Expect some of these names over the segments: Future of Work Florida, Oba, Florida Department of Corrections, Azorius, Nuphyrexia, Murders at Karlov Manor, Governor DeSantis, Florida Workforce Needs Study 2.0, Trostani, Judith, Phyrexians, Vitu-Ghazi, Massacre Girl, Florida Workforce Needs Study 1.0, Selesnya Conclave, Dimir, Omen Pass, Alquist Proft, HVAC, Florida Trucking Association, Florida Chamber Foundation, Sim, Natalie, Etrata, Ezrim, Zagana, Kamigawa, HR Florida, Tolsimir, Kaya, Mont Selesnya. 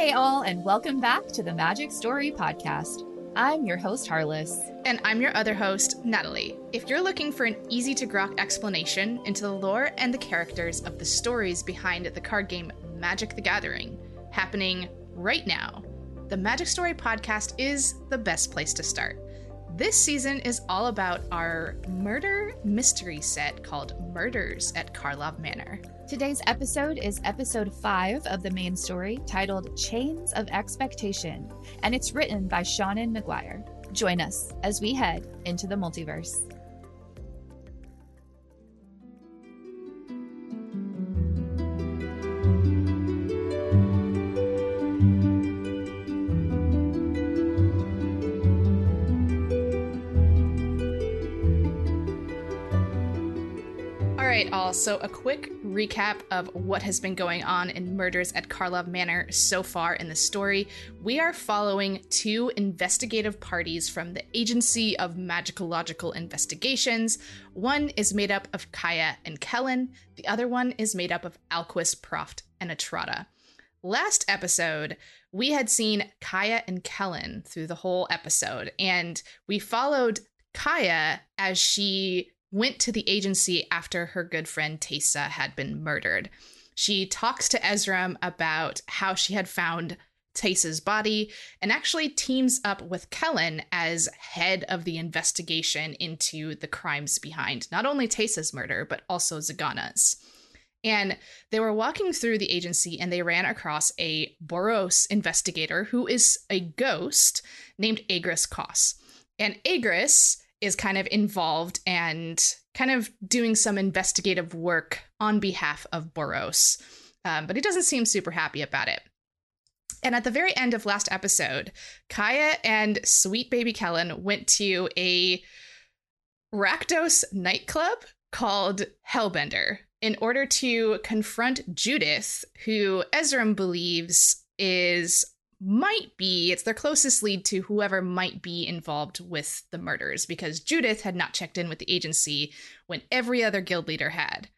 Hey all, and welcome back to the Magic Story Podcast. I'm your host, Harless. And I'm your other host, Natalie. If you're looking for an easy-to-grok explanation into the lore and the characters of the stories behind the card game Magic the Gathering, happening right now, the Magic Story Podcast is the best place to start. This season is all about our murder mystery set called Murders at Karlov Manor. Today's episode is episode 5 of the main story, titled Chains of Expectation, and it's written by Seanan McGuire. Join us as we head into the multiverse. Also, a quick recap of what has been going on in Murders at Karlov Manor so far in the story. We are following two investigative parties from the Agency of Magical Logical Investigations. One is made up of Kaya and Kellen. The other one is made up of Alquist Proft and Etrata. Last episode, we had seen Kaya and Kellen through the whole episode, and we followed Kaya as she went to the agency after her good friend Teysa had been murdered. She talks to Ezrim about how she had found Teysa's body and actually teams up with Kellen as head of the investigation into the crimes behind not only Teysa's murder, but also Zagana's. And they were walking through the agency and they ran across a Boros investigator who is a ghost named Agrus Kos. And Agrus is kind of involved and kind of doing some investigative work on behalf of Boros. But he doesn't seem super happy about it. And at the very end of last episode, Kaya and sweet baby Kellen went to a Rakdos nightclub called Hellbender in order to confront Judith, who Ezrim believes might be, it's their closest lead to whoever might be involved with the murders, because Judith had not checked in with the agency when every other guild leader had.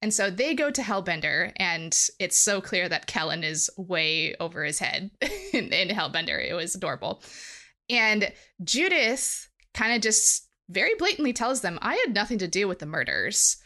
And so they go to Hellbender, and it's so clear that Kellen is way over his head in Hellbender. It was adorable. And Judith kind of just very blatantly tells them, I had nothing to do with the murders,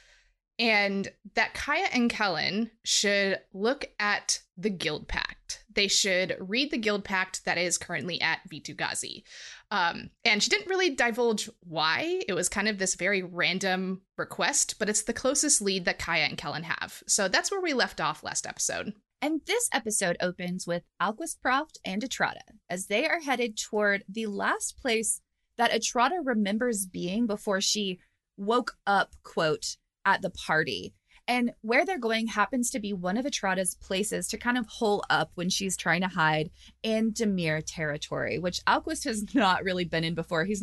and that Kaya and Kellen should look at the Guild Pact. They should read the Guild Pact that is currently at Vitu-Ghazi. And she didn't really divulge why. It was kind of this very random request, but it's the closest lead that Kaya and Kellen have. So that's where we left off last episode. And this episode opens with Alquist Proft and Etrata as they are headed toward the last place that Etrata remembers being before she woke up, quote, at the party. And where they're going happens to be one of Etrata's places to kind of hole up when she's trying to hide in Dimir territory, which Alquist has not really been in before. He's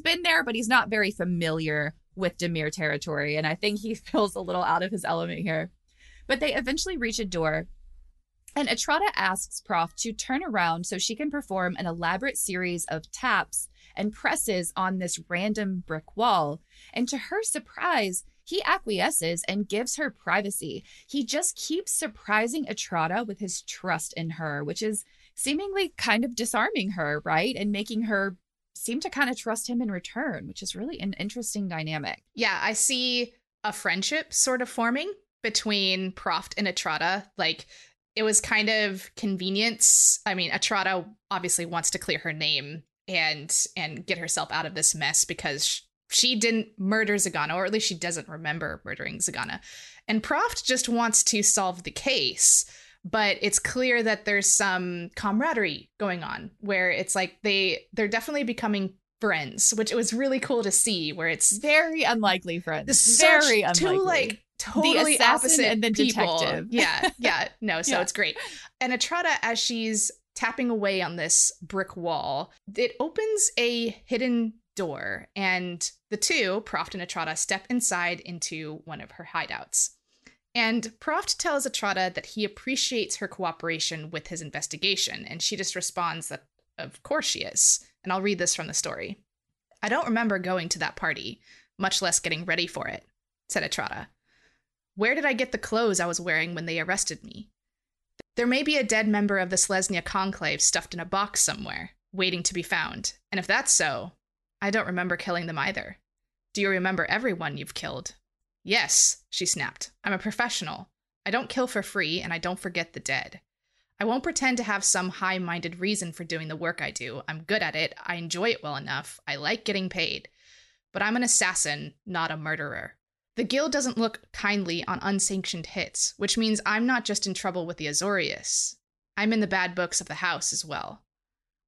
been there, but he's not very familiar with Dimir territory. And I think he feels a little out of his element here. But they eventually reach a door, and Etrata asks Prof to turn around so she can perform an elaborate series of taps and presses on this random brick wall. And to her surprise, he acquiesces and gives her privacy. He just keeps surprising Etrata with his trust in her, which is seemingly kind of disarming her, right? And making her seem to kind of trust him in return, which is really an interesting dynamic. Yeah, I see a friendship sort of forming between Proft and Etrata. Like, it was kind of convenience. I mean, Etrata obviously wants to clear her name and get herself out of this mess because she didn't murder Zagana, or at least she doesn't remember murdering Zagana. And Proft just wants to solve the case, but it's clear that there's some camaraderie going on where it's like they're definitely becoming friends, which it was really cool to see, where it's very unlikely friends. Very unlikely. Two, like, totally the opposite and the people. Detective. Yeah. No, so yeah. It's great. And Etrata, as she's tapping away on this brick wall, it opens a hidden door, and the two, Proft and Etrata, step inside into one of her hideouts. And Proft tells Etrata that he appreciates her cooperation with his investigation, and she just responds that, of course she is. And I'll read this from the story. I don't remember going to that party, much less getting ready for it, said Etrata. Where did I get the clothes I was wearing when they arrested me? There may be a dead member of the Selesnya Conclave stuffed in a box somewhere, waiting to be found. And if that's so, I don't remember killing them either. Do you remember everyone you've killed? Yes, she snapped. I'm a professional. I don't kill for free, and I don't forget the dead. I won't pretend to have some high-minded reason for doing the work I do. I'm good at it. I enjoy it well enough. I like getting paid. But I'm an assassin, not a murderer. The guild doesn't look kindly on unsanctioned hits, which means I'm not just in trouble with the Azorius. I'm in the bad books of the house as well.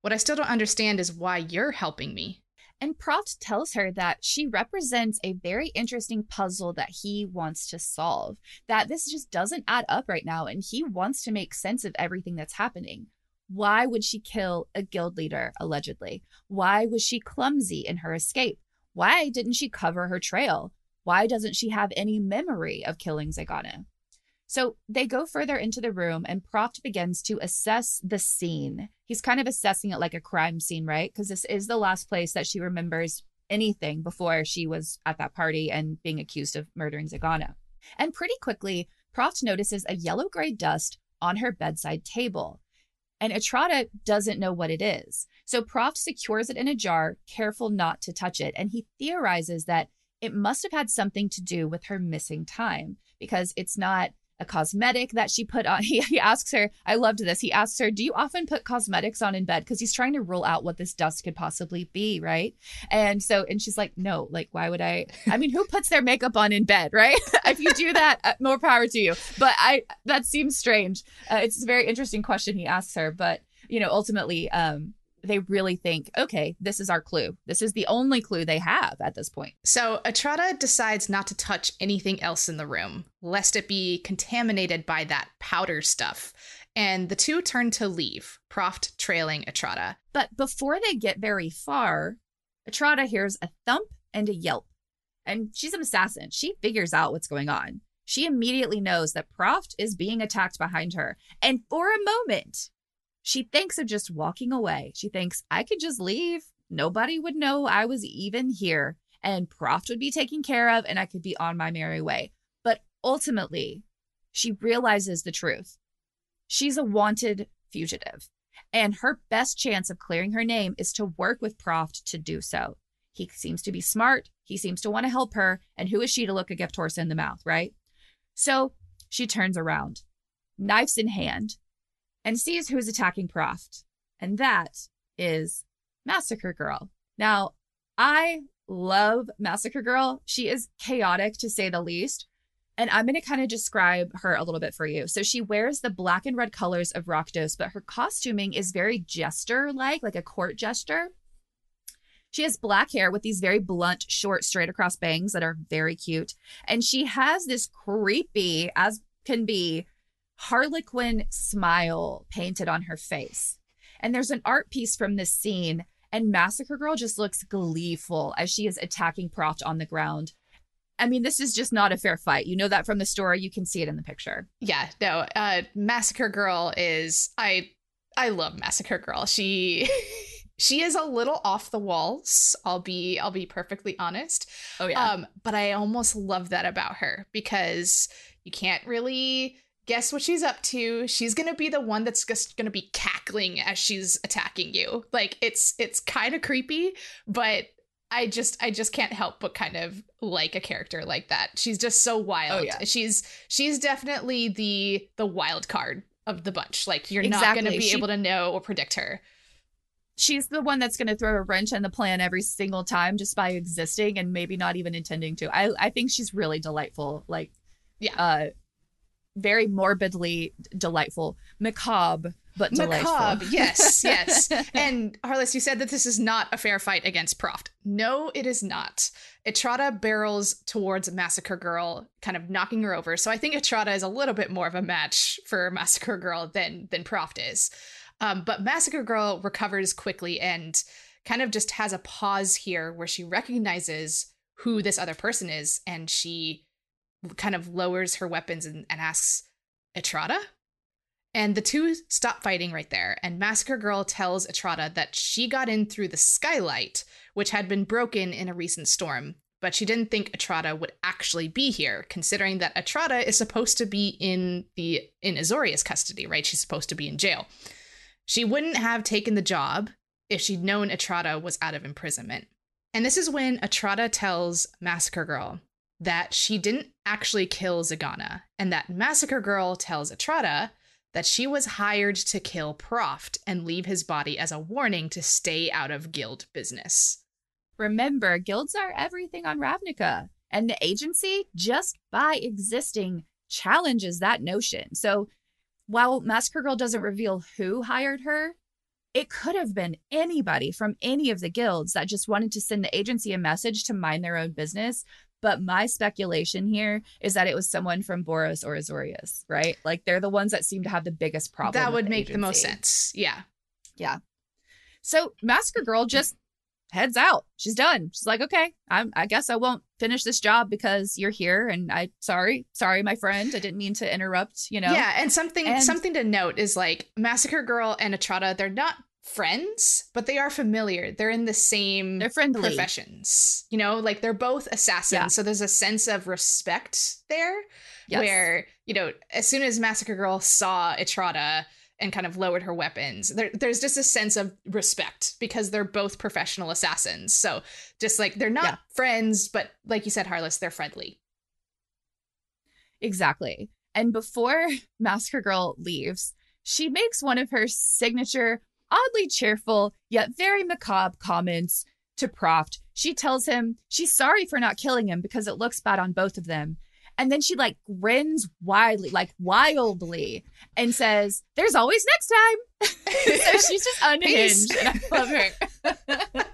What I still don't understand is why you're helping me. And Proft tells her that she represents a very interesting puzzle that he wants to solve, that this just doesn't add up right now, and he wants to make sense of everything that's happening. Why would she kill a guild leader, allegedly? Why was she clumsy in her escape? Why didn't she cover her trail? Why doesn't she have any memory of killing Zagana? So they go further into the room and Proft begins to assess the scene. He's kind of assessing it like a crime scene, right? Because this is the last place that she remembers anything before she was at that party and being accused of murdering Zagana. And pretty quickly, Proft notices a yellow-gray dust on her bedside table. And Etrata doesn't know what it is. So Proft secures it in a jar, careful not to touch it. And he theorizes that it must have had something to do with her missing time because it's not a cosmetic that she put on. He asks her, I loved this. He asks her, do you often put cosmetics on in bed? Because he's trying to rule out what this dust could possibly be, right? And she's like, no, like, why would I mean, who puts their makeup on in bed, right? If you do that, more power to you. But that seems strange. It's a very interesting question he asks her. But, you know, ultimately, they really think, okay, this is our clue. This is the only clue they have at this point. So Etrata decides not to touch anything else in the room, lest it be contaminated by that powder stuff. And the two turn to leave, Proft trailing Etrata. But before they get very far, Etrata hears a thump and a yelp. And she's an assassin. She figures out what's going on. She immediately knows that Proft is being attacked behind her. And for a moment, she thinks of just walking away. She thinks, I could just leave. Nobody would know I was even here. And Proft would be taken care of, and I could be on my merry way. But ultimately, she realizes the truth. She's a wanted fugitive. And her best chance of clearing her name is to work with Proft to do so. He seems to be smart. He seems to want to help her. And who is she to look a gift horse in the mouth, right? So she turns around, knives in hand, and sees who's attacking Proft. And that is Massacre Girl. Now, I love Massacre Girl. She is chaotic, to say the least. And I'm going to kind of describe her a little bit for you. So she wears the black and red colors of Rakdos, but her costuming is very jester-like a court jester. She has black hair with these very blunt, short, straight-across bangs that are very cute. And she has this creepy, as can be, Harlequin smile painted on her face. And there's an art piece from this scene, and Massacre Girl just looks gleeful as she is attacking Proft on the ground. I mean, this is just not a fair fight. You know that from the story. You can see it in the picture. Yeah, no, Massacre Girl is, I love Massacre Girl. She is a little off the walls. I'll be perfectly honest. Oh yeah. But I almost love that about her because you can't really guess what she's up to. She's going to be the one that's just going to be cackling as she's attacking you. Like, it's kind of creepy, but I just can't help but kind of like a character like that. She's just so wild. Oh, yeah. She's definitely the wild card of the bunch. Like, you're not going to be able to know or predict her. She's the one that's going to throw a wrench in the plan every single time just by existing and maybe not even intending to. I think she's really delightful. Like, yeah. Very morbidly delightful. Macabre, but delightful. Macabre, yes, yes. And Harless, you said that this is not a fair fight against Proft. No, it is not. Etrata barrels towards Massacre Girl, kind of knocking her over. So I think Etrata is a little bit more of a match for Massacre Girl than Proft is. But Massacre Girl recovers quickly and kind of just has a pause here where she recognizes who this other person is, and she kind of lowers her weapons and asks, Etrata? And the two stop fighting right there. And Massacre Girl tells Etrata that she got in through the skylight, which had been broken in a recent storm, but she didn't think Etrata would actually be here, considering that Etrata is supposed to be in Azorius custody, right? She's supposed to be in jail. She wouldn't have taken the job if she'd known Etrata was out of imprisonment. And this is when Etrata tells Massacre Girl that she didn't actually kill Zagana, and that Massacre Girl tells Etrata that she was hired to kill Proft and leave his body as a warning to stay out of guild business. Remember, guilds are everything on Ravnica, and the agency, just by existing, challenges that notion. So while Massacre Girl doesn't reveal who hired her, it could have been anybody from any of the guilds that just wanted to send the agency a message to mind their own business. But my speculation here is that it was someone from Boros or Azorius, right? Like, they're the ones that seem to have the biggest problem. That would make the most sense. Yeah. Yeah. So Massacre Girl just heads out. She's done. She's like, okay, I guess I won't finish this job because you're here. And sorry, my friend. I didn't mean to interrupt, you know? Yeah. And something to note is, like, Massacre Girl and Etrata, they're not friends, but they are familiar. They're in the same professions, you know, like they're both assassins. Yeah. So there's a sense of respect there, yes, where, you know, as soon as Massacre Girl saw Etrata and kind of lowered her weapons, there's just a sense of respect because they're both professional assassins. So just like they're not friends, but like you said, Harless, they're friendly. Exactly. And before Massacre Girl leaves, she makes one of her signature, oddly cheerful, yet very macabre comments to Proft. She tells him she's sorry for not killing him because it looks bad on both of them. And then she, like, grins wildly and says, "There's always next time." So she's just unhinged. And I love her.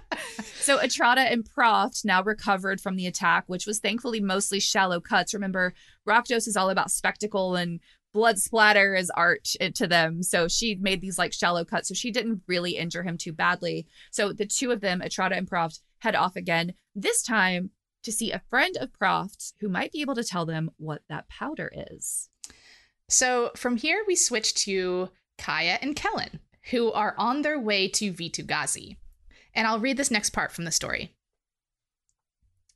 So Etrata and Proft now recovered from the attack, which was thankfully mostly shallow cuts. Remember, Rakdos is all about spectacle and blood splatter is art to them. So she made these like shallow cuts. So she didn't really injure him too badly. So the two of them, Etrata and Proft, head off again, this time to see a friend of Proft's who might be able to tell them what that powder is. So from here, we switch to Kaya and Kellen, who are on their way to Vitu-Ghazi. And I'll read this next part from the story.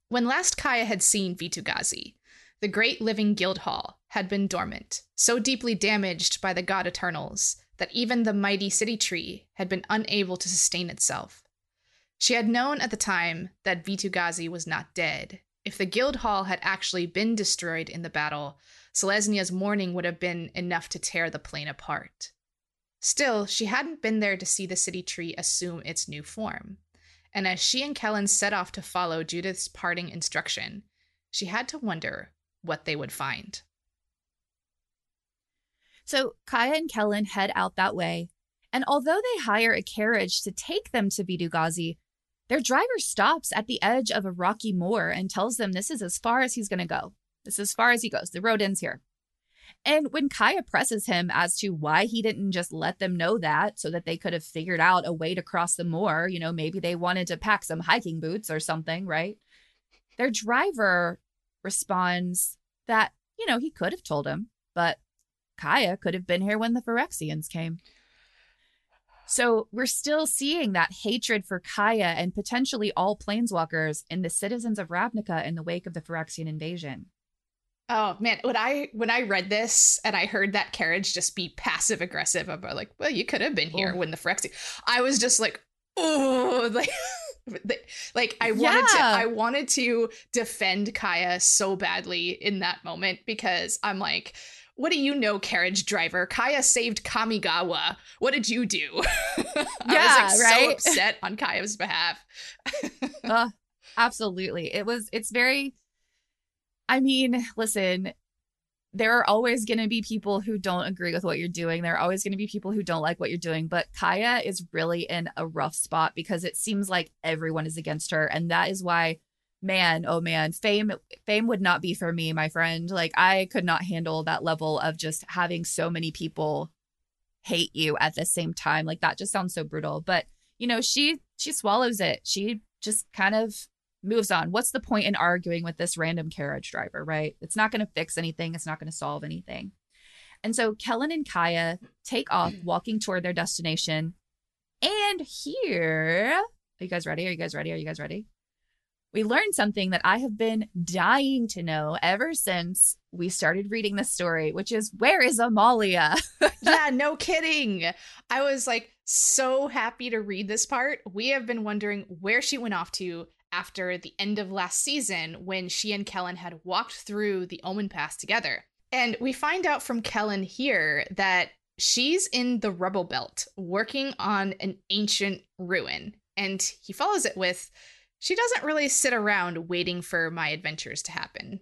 When last Kaya had seen Vitu-Ghazi, the great living guild hall had been dormant, so deeply damaged by the god Eternals that even the mighty city tree had been unable to sustain itself. She had known at the time that Vitu-Ghazi was not dead. If the guild hall had actually been destroyed in the battle, Selesnya's mourning would have been enough to tear the plain apart. Still, she hadn't been there to see the city tree assume its new form. And as she and Kellen set off to follow Judith's parting instruction, she had to wonder what they would find. So Kaya and Kellen head out that way, and although they hire a carriage to take them to Vitu-Ghazi, their driver stops at the edge of a rocky moor and tells them this is as far as he's going to go. This is as far as he goes. The road ends here. And when Kaya presses him as to why he didn't just let them know that so that they could have figured out a way to cross the moor, you know, maybe they wanted to pack some hiking boots or something, right? Their driver responds that, you know, he could have told him, but Kaya could have been here when the Phyrexians came. So we're still seeing that hatred for Kaya and potentially all planeswalkers in the citizens of Ravnica in the wake of the Phyrexian invasion. Oh, man. When I read this and I heard that carriage just be passive aggressive about, like, well, you could have been here when the Phyrexians, I was just like, oh, like... Like I wanted to defend Kaya so badly in that moment, because I'm like, what do you know, carriage driver? Kaya saved Kamigawa. What did you do? I was so upset on Kaya's behalf. Absolutely. Listen, there are always going to be people who don't agree with what you're doing. There are always going to be people who don't like what you're doing. But Kaya is really in a rough spot because it seems like everyone is against her. And that is why, man, oh, man, fame would not be for me, my friend. Like, I could not handle that level of just having so many people hate you at the same time. Like, that just sounds so brutal. But, you know, she swallows it. She just kind of moves on. What's the point in arguing with this random carriage driver, right? It's not going to fix anything. It's not going to solve anything. And so Kellen and Kaya take off, walking toward their destination. And here, are you guys ready? we learned something that I have been dying to know ever since we started reading this story, which is, where is Amalia? Yeah, no kidding. I was like so happy to read this part. We have been wondering where she went off to after the end of last season when she and Kellen had walked through the Omen Pass together. And we find out from Kellen here that she's in the rubble belt working on an ancient ruin. And he follows it with, she doesn't really sit around waiting for my adventures to happen.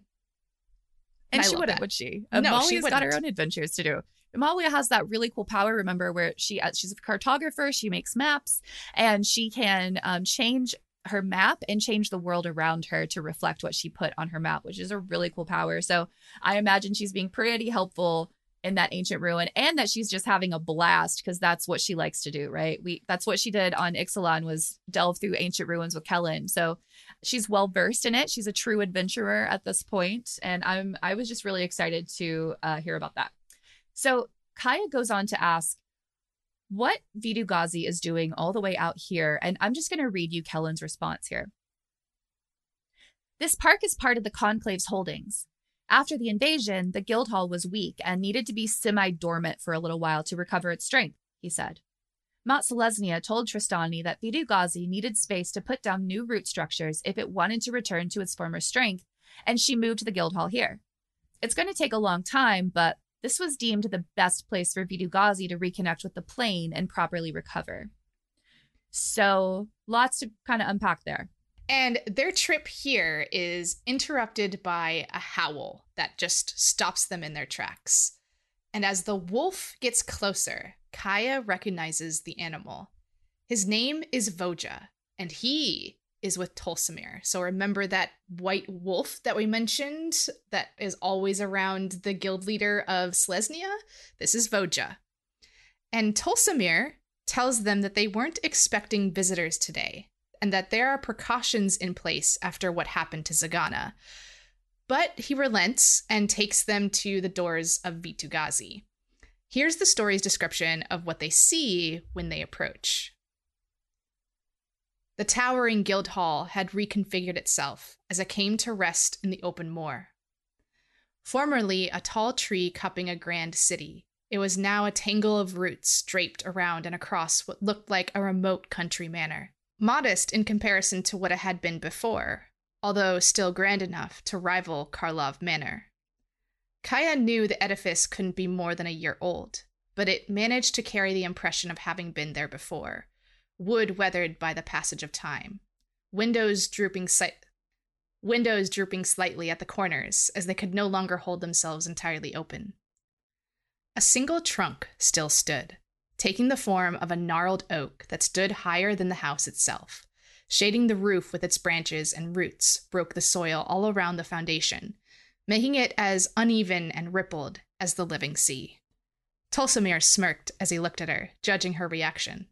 And she wouldn't, would she? Amalia's got her own adventures to do. Amalia has that really cool power, remember, where she's a cartographer, she makes maps, and she can change her map and change the world around her to reflect what she put on her map, which is a really cool power. So I imagine she's being pretty helpful in that ancient ruin, and that she's just having a blast because that's what she likes to do, right? That's what she did on Ixalan, was delve through ancient ruins with Kellen. So she's well versed in it. She's a true adventurer at this point, and I was just really excited to hear about that. So Kaya goes on to ask what Vitu-Ghazi is doing all the way out here, and I'm just going to read you Kellen's response here. This park is part of the Conclave's holdings. After the invasion, the guild hall was weak and needed to be semi-dormant for a little while to recover its strength, he said. Mont Selesnya told Trostani that Vitu-Ghazi needed space to put down new root structures if it wanted to return to its former strength, and she moved the guild hall here. It's going to take a long time, but this was deemed the best place for Vitu-Ghazi to reconnect with the plane and properly recover. So lots to kind of unpack there. And their trip here is interrupted by a howl that just stops them in their tracks. And as the wolf gets closer, Kaya recognizes the animal. His name is Voja, and he is with Tolsimir. So remember that white wolf that we mentioned that is always around the guild leader of Selesnya? This is Voja. And Tolsimir tells them that they weren't expecting visitors today, and that there are precautions in place after what happened to Zagana. But he relents and takes them to the doors of Vitu-Ghazi. Here's the story's description of what they see when they approach. The towering guild hall had reconfigured itself as it came to rest in the open moor. Formerly a tall tree cupping a grand city, it was now a tangle of roots draped around and across what looked like a remote country manor. Modest in comparison to what it had been before, although still grand enough to rival Karlov Manor. Kaya knew the edifice couldn't be more than a year old, but it managed to carry the impression of having been there before, wood weathered by the passage of time, windows drooping slightly at the corners as they could no longer hold themselves entirely open. A single trunk still stood, taking the form of a gnarled oak that stood higher than the house itself. Shading the roof with its branches and roots broke the soil all around the foundation, making it as uneven and rippled as the living sea. Tolsimir smirked as he looked at her, judging her reaction.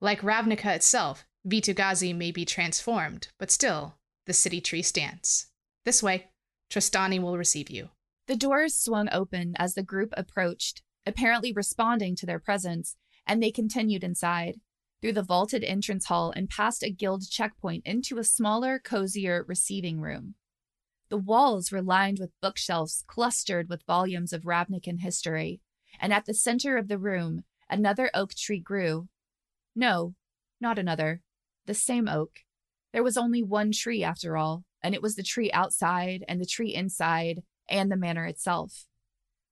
Like Ravnica itself, Vitu-Ghazi may be transformed, but still, the city tree stands. This way, Trostani will receive you. The doors swung open as the group approached, apparently responding to their presence, and they continued inside, through the vaulted entrance hall and past a guild checkpoint into a smaller, cozier receiving room. The walls were lined with bookshelves clustered with volumes of Ravnican history, and at the center of the room, another oak tree grew. No, not another. The same oak. There was only one tree, after all, and it was the tree outside and the tree inside and the manor itself.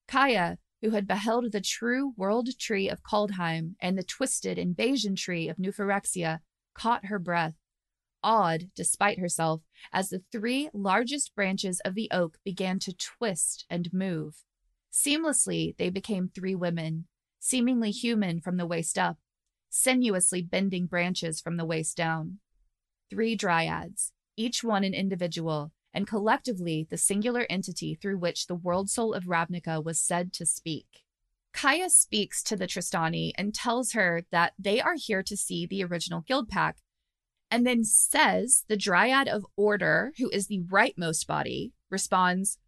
Kaya, who had beheld the true world tree of Kaldheim and the twisted invasion tree of Nuphyrexia, caught her breath, awed despite herself, as the three largest branches of the oak began to twist and move. Seamlessly, they became three women, seemingly human from the waist up, sinuously bending branches from the waist down. Three dryads, each one an individual, and collectively the singular entity through which the world soul of Ravnica was said to speak. Kaya speaks to the Trostani and tells her that they are here to see the original Guild Pact, and then says the Dryad of Order, who is the rightmost body, responds,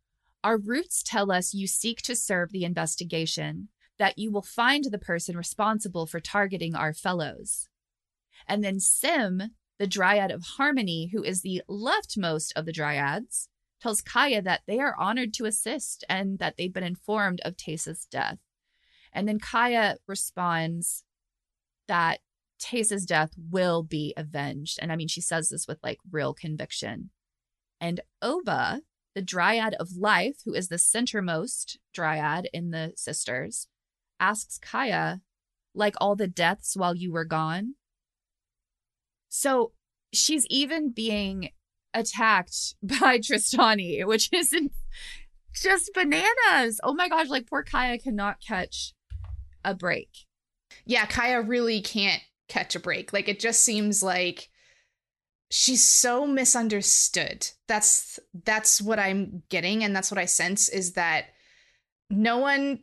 "Our roots tell us you seek to serve the investigation, that you will find the person responsible for targeting our fellows." And then Sim, the Dryad of Harmony, who is the leftmost of the Dryads, tells Kaya that they are honored to assist and that they've been informed of Teysa's death. And then Kaya responds that Teysa's death will be avenged. And I mean, she says this with like real conviction. And Oba, the Dryad of Life, who is the centermost Dryad in the sisters, asks Kaya, like all the deaths while you were gone? So she's even being attacked by Trostani, which isn't just bananas. Oh my gosh, like poor Kaya cannot catch a break. Yeah, Kaya really can't catch a break. Like it just seems like she's so misunderstood. That's what I'm getting, and that's what I sense is that no one,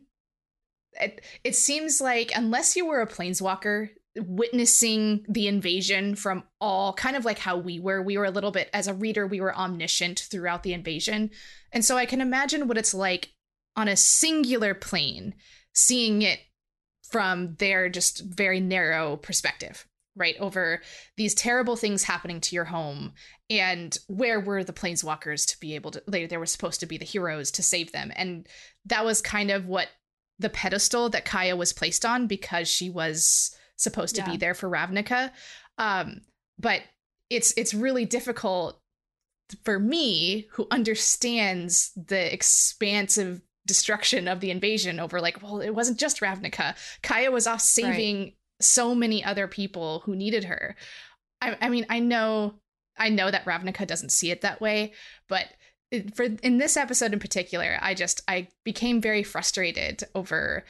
it seems like unless you were a planeswalker witnessing the invasion from all, kind of like how we were a little bit, as a reader, we were omniscient throughout the invasion. And so I can imagine what it's like on a singular plane, seeing it from their just very narrow perspective, right? Over these terrible things happening to your home. And where were the planeswalkers to be able to, they were supposed to be the heroes to save them. And that was kind of what the pedestal that Kaya was placed on, because she was supposed to be there for Ravnica. But it's really difficult for me, who understands the expansive destruction of the invasion, over like, well, it wasn't just Ravnica. Kaya was off saving so many other people who needed her. I mean, I know that Ravnica doesn't see it that way, but in this episode in particular, I became very frustrated over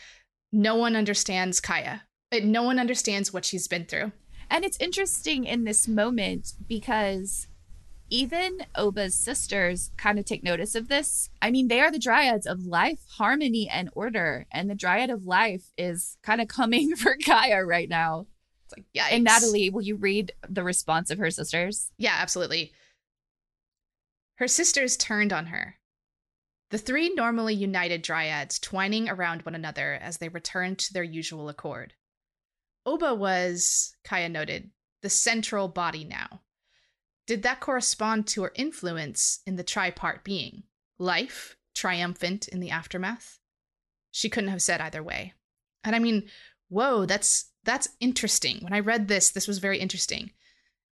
no one understands Kaya. No one understands what she's been through. And it's interesting in this moment because even Oba's sisters kind of take notice of this. I mean, they are the Dryads of Life, Harmony, and Order. And the Dryad of Life is kind of coming for Kaya right now. It's like, yikes. And Natalie, will you read the response of her sisters? Yeah, absolutely. Her sisters turned on her. The three normally united Dryads twining around one another as they returned to their usual accord. Oba was, Kaya noted, the central body now. Did that correspond to her influence in the tripart being? Life, triumphant in the aftermath? She couldn't have said either way. And I mean, whoa, that's interesting. When I read this, this was very interesting.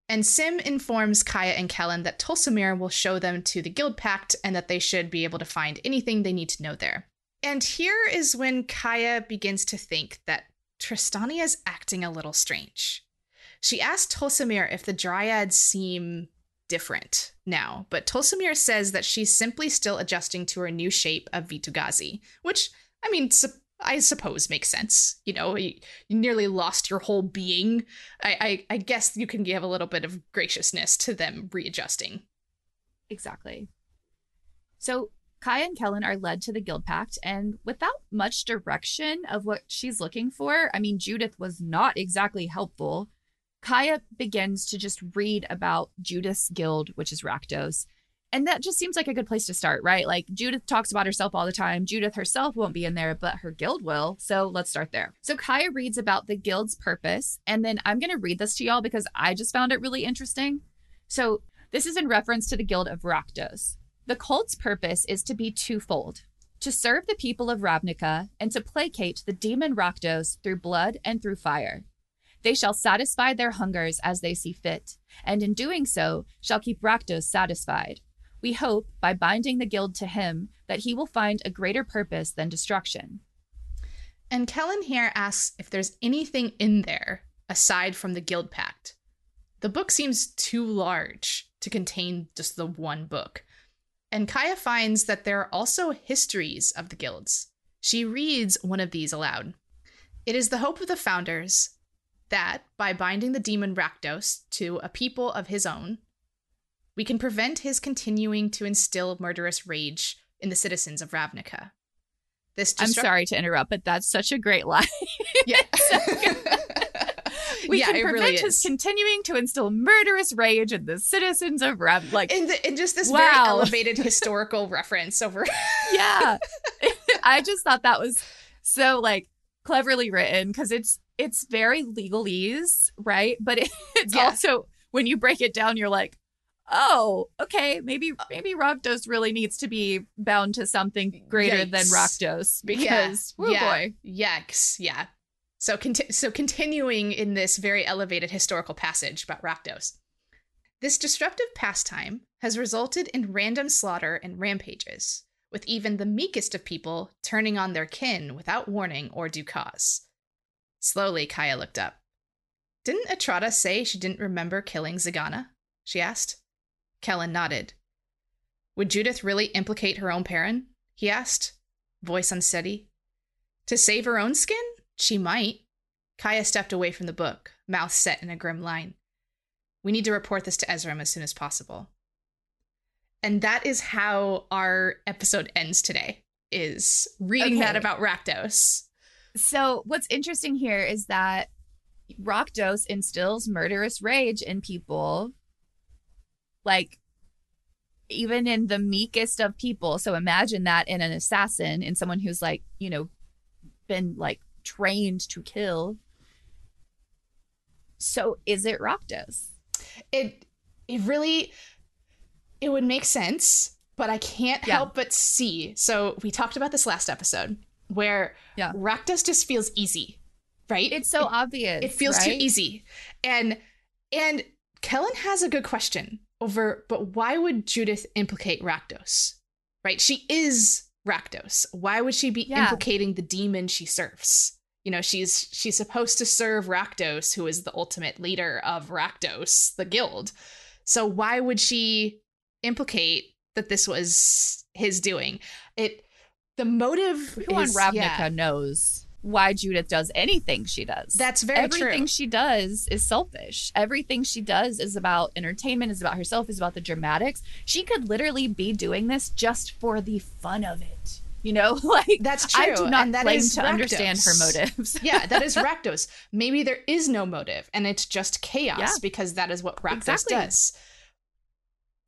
And Sim informs Kaya and Kellen that Tolsimir will show them to the Guild Pact and that they should be able to find anything they need to know there. And here is when Kaya begins to think that Trostani is acting a little strange. She asked Tolsimir if the Dryads seem different now, but Tolsimir says that she's simply still adjusting to her new shape of Vitu-Ghazi, which, I mean, I suppose makes sense. You know, you nearly lost your whole being. I guess you can give a little bit of graciousness to them readjusting. Exactly. So Kaya and Kellen are led to the Guild Pact, and without much direction of what she's looking for, I mean, Judith was not exactly helpful. Kaya begins to just read about Judith's guild, which is Rakdos. And that just seems like a good place to start, right? Like, Judith talks about herself all the time. Judith herself won't be in there, but her guild will. So let's start there. So Kaya reads about the guild's purpose. And then I'm going to read this to y'all because I just found it really interesting. So this is in reference to the guild of Rakdos. The cult's purpose is to be twofold: to serve the people of Ravnica and to placate the demon Rakdos through blood and through fire. They shall satisfy their hungers as they see fit, and in doing so shall keep Rakdos satisfied. We hope, by binding the guild to him, that he will find a greater purpose than destruction. And Kellen here asks if there's anything in there aside from the Guild Pact. The book seems too large to contain just the one book. And Kaya finds that there are also histories of the guilds. She reads one of these aloud. It is the hope of the founders that, by binding the demon Rakdos to a people of his own, we can prevent his continuing to instill murderous rage in the citizens of Ravnica. I'm sorry to interrupt, but that's such a great line. Yeah. we can prevent his continuing to instill murderous rage in the citizens of Ravnica. Like, in just this very elevated historical reference over. Yeah. I just thought that was so, like, cleverly written because it's very legalese, right? But it's also when you break it down, you're like, oh, okay, maybe Rakdos really needs to be bound to something greater than Rakdos, because boy. So continuing in this very elevated historical passage about Rakdos. This disruptive pastime has resulted in random slaughter and rampages, with even the meekest of people turning on their kin without warning or due cause. Slowly, Kaya looked up. Didn't Etrata say she didn't remember killing Zagana? She asked. Kellen nodded. Would Judith really implicate her own parent? He asked, voice unsteady. To save her own skin? She might. Kaya stepped away from the book, mouth set in a grim line. We need to report this to Ezrim as soon as possible. And that is how our episode ends today, is reading that about Rakdos. So what's interesting here is that Rakdos instills murderous rage in people, like, even in the meekest of people. So imagine that in an assassin, in someone who's, like, you know, been, like, trained to kill. So is it Rakdos? It would make sense, but I can't help but see. So we talked about this last episode, where Rakdos just feels easy, right? It's so obvious. It feels too easy. And Kellen has a good question over, but why would Judith implicate Rakdos, right? She is Rakdos. Why would she be implicating the demon she serves? You know, she's supposed to serve Rakdos, who is the ultimate leader of Rakdos, the guild. So why would she implicate that this was his doing? The motive on Ravnica knows why Judith does anything she does. That's very true. Everything she does is selfish. Everything she does is about entertainment, is about herself, is about the dramatics. She could literally be doing this just for the fun of it. You know, like, that's true. I do not claim to understand her motives. Yeah, that is Rakdos. Maybe there is no motive and it's just chaos because that is what Rakdos does.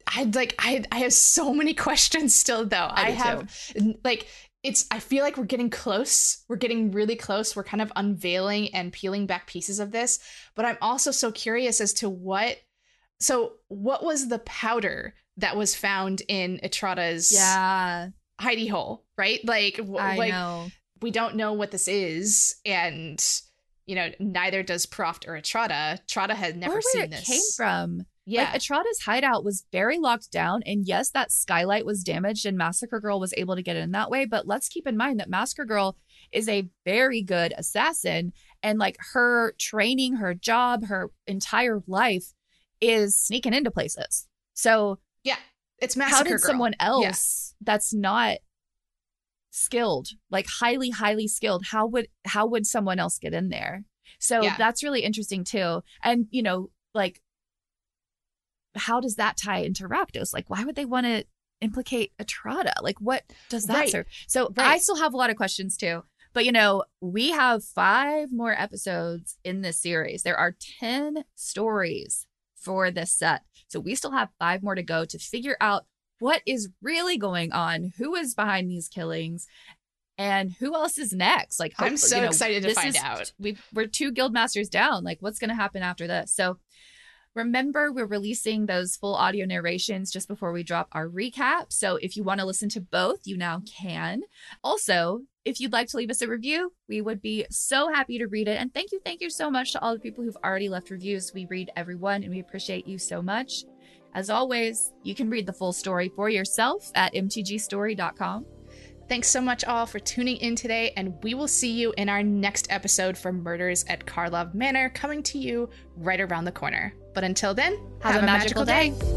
I have so many questions still, though. I have too. I feel like we're getting close. We're getting really close. We're kind of unveiling and peeling back pieces of this, but I'm also so curious as to what was the powder that was found in Etrata's hidey hole, right? I know. We don't know what this is, and, you know, neither does Proft or Etrata. Etrata had never seen this. Where it came from. Yeah. Etrata's hideout was very locked down, and yes, that skylight was damaged, and Massacre Girl was able to get in that way, but let's keep in mind that Massacre Girl is a very good assassin, and, like, her training, her job, her entire life is sneaking into places. So... yeah. It's Massacre Girl. How did someone else that's not skilled, like highly, highly skilled, how would someone else get in there? So that's really interesting too. And, you know, like, how does that tie into Rakdos? Like, why would they want to implicate Etrata? Like, what does that serve? So I still have a lot of questions too. But, you know, we have 5 more episodes in this series. There are 10 stories for this set. So we still have 5 more to go to figure out what is really going on, who is behind these killings, and who else is next. Like, I'm so excited to find out. We're 2 guild masters down. Like, what's going to happen after this? So remember, we're releasing those full audio narrations just before we drop our recap. So if you want to listen to both, you now can. Also, if you'd like to leave us a review, we would be so happy to read it. And thank you so much to all the people who've already left reviews. We read everyone, and we appreciate you so much. As always, you can read the full story for yourself at mtgstory.com. Thanks so much all for tuning in today, and we will see you in our next episode for Murders at Karlov Manor, coming to you right around the corner. But until then, have a magical day.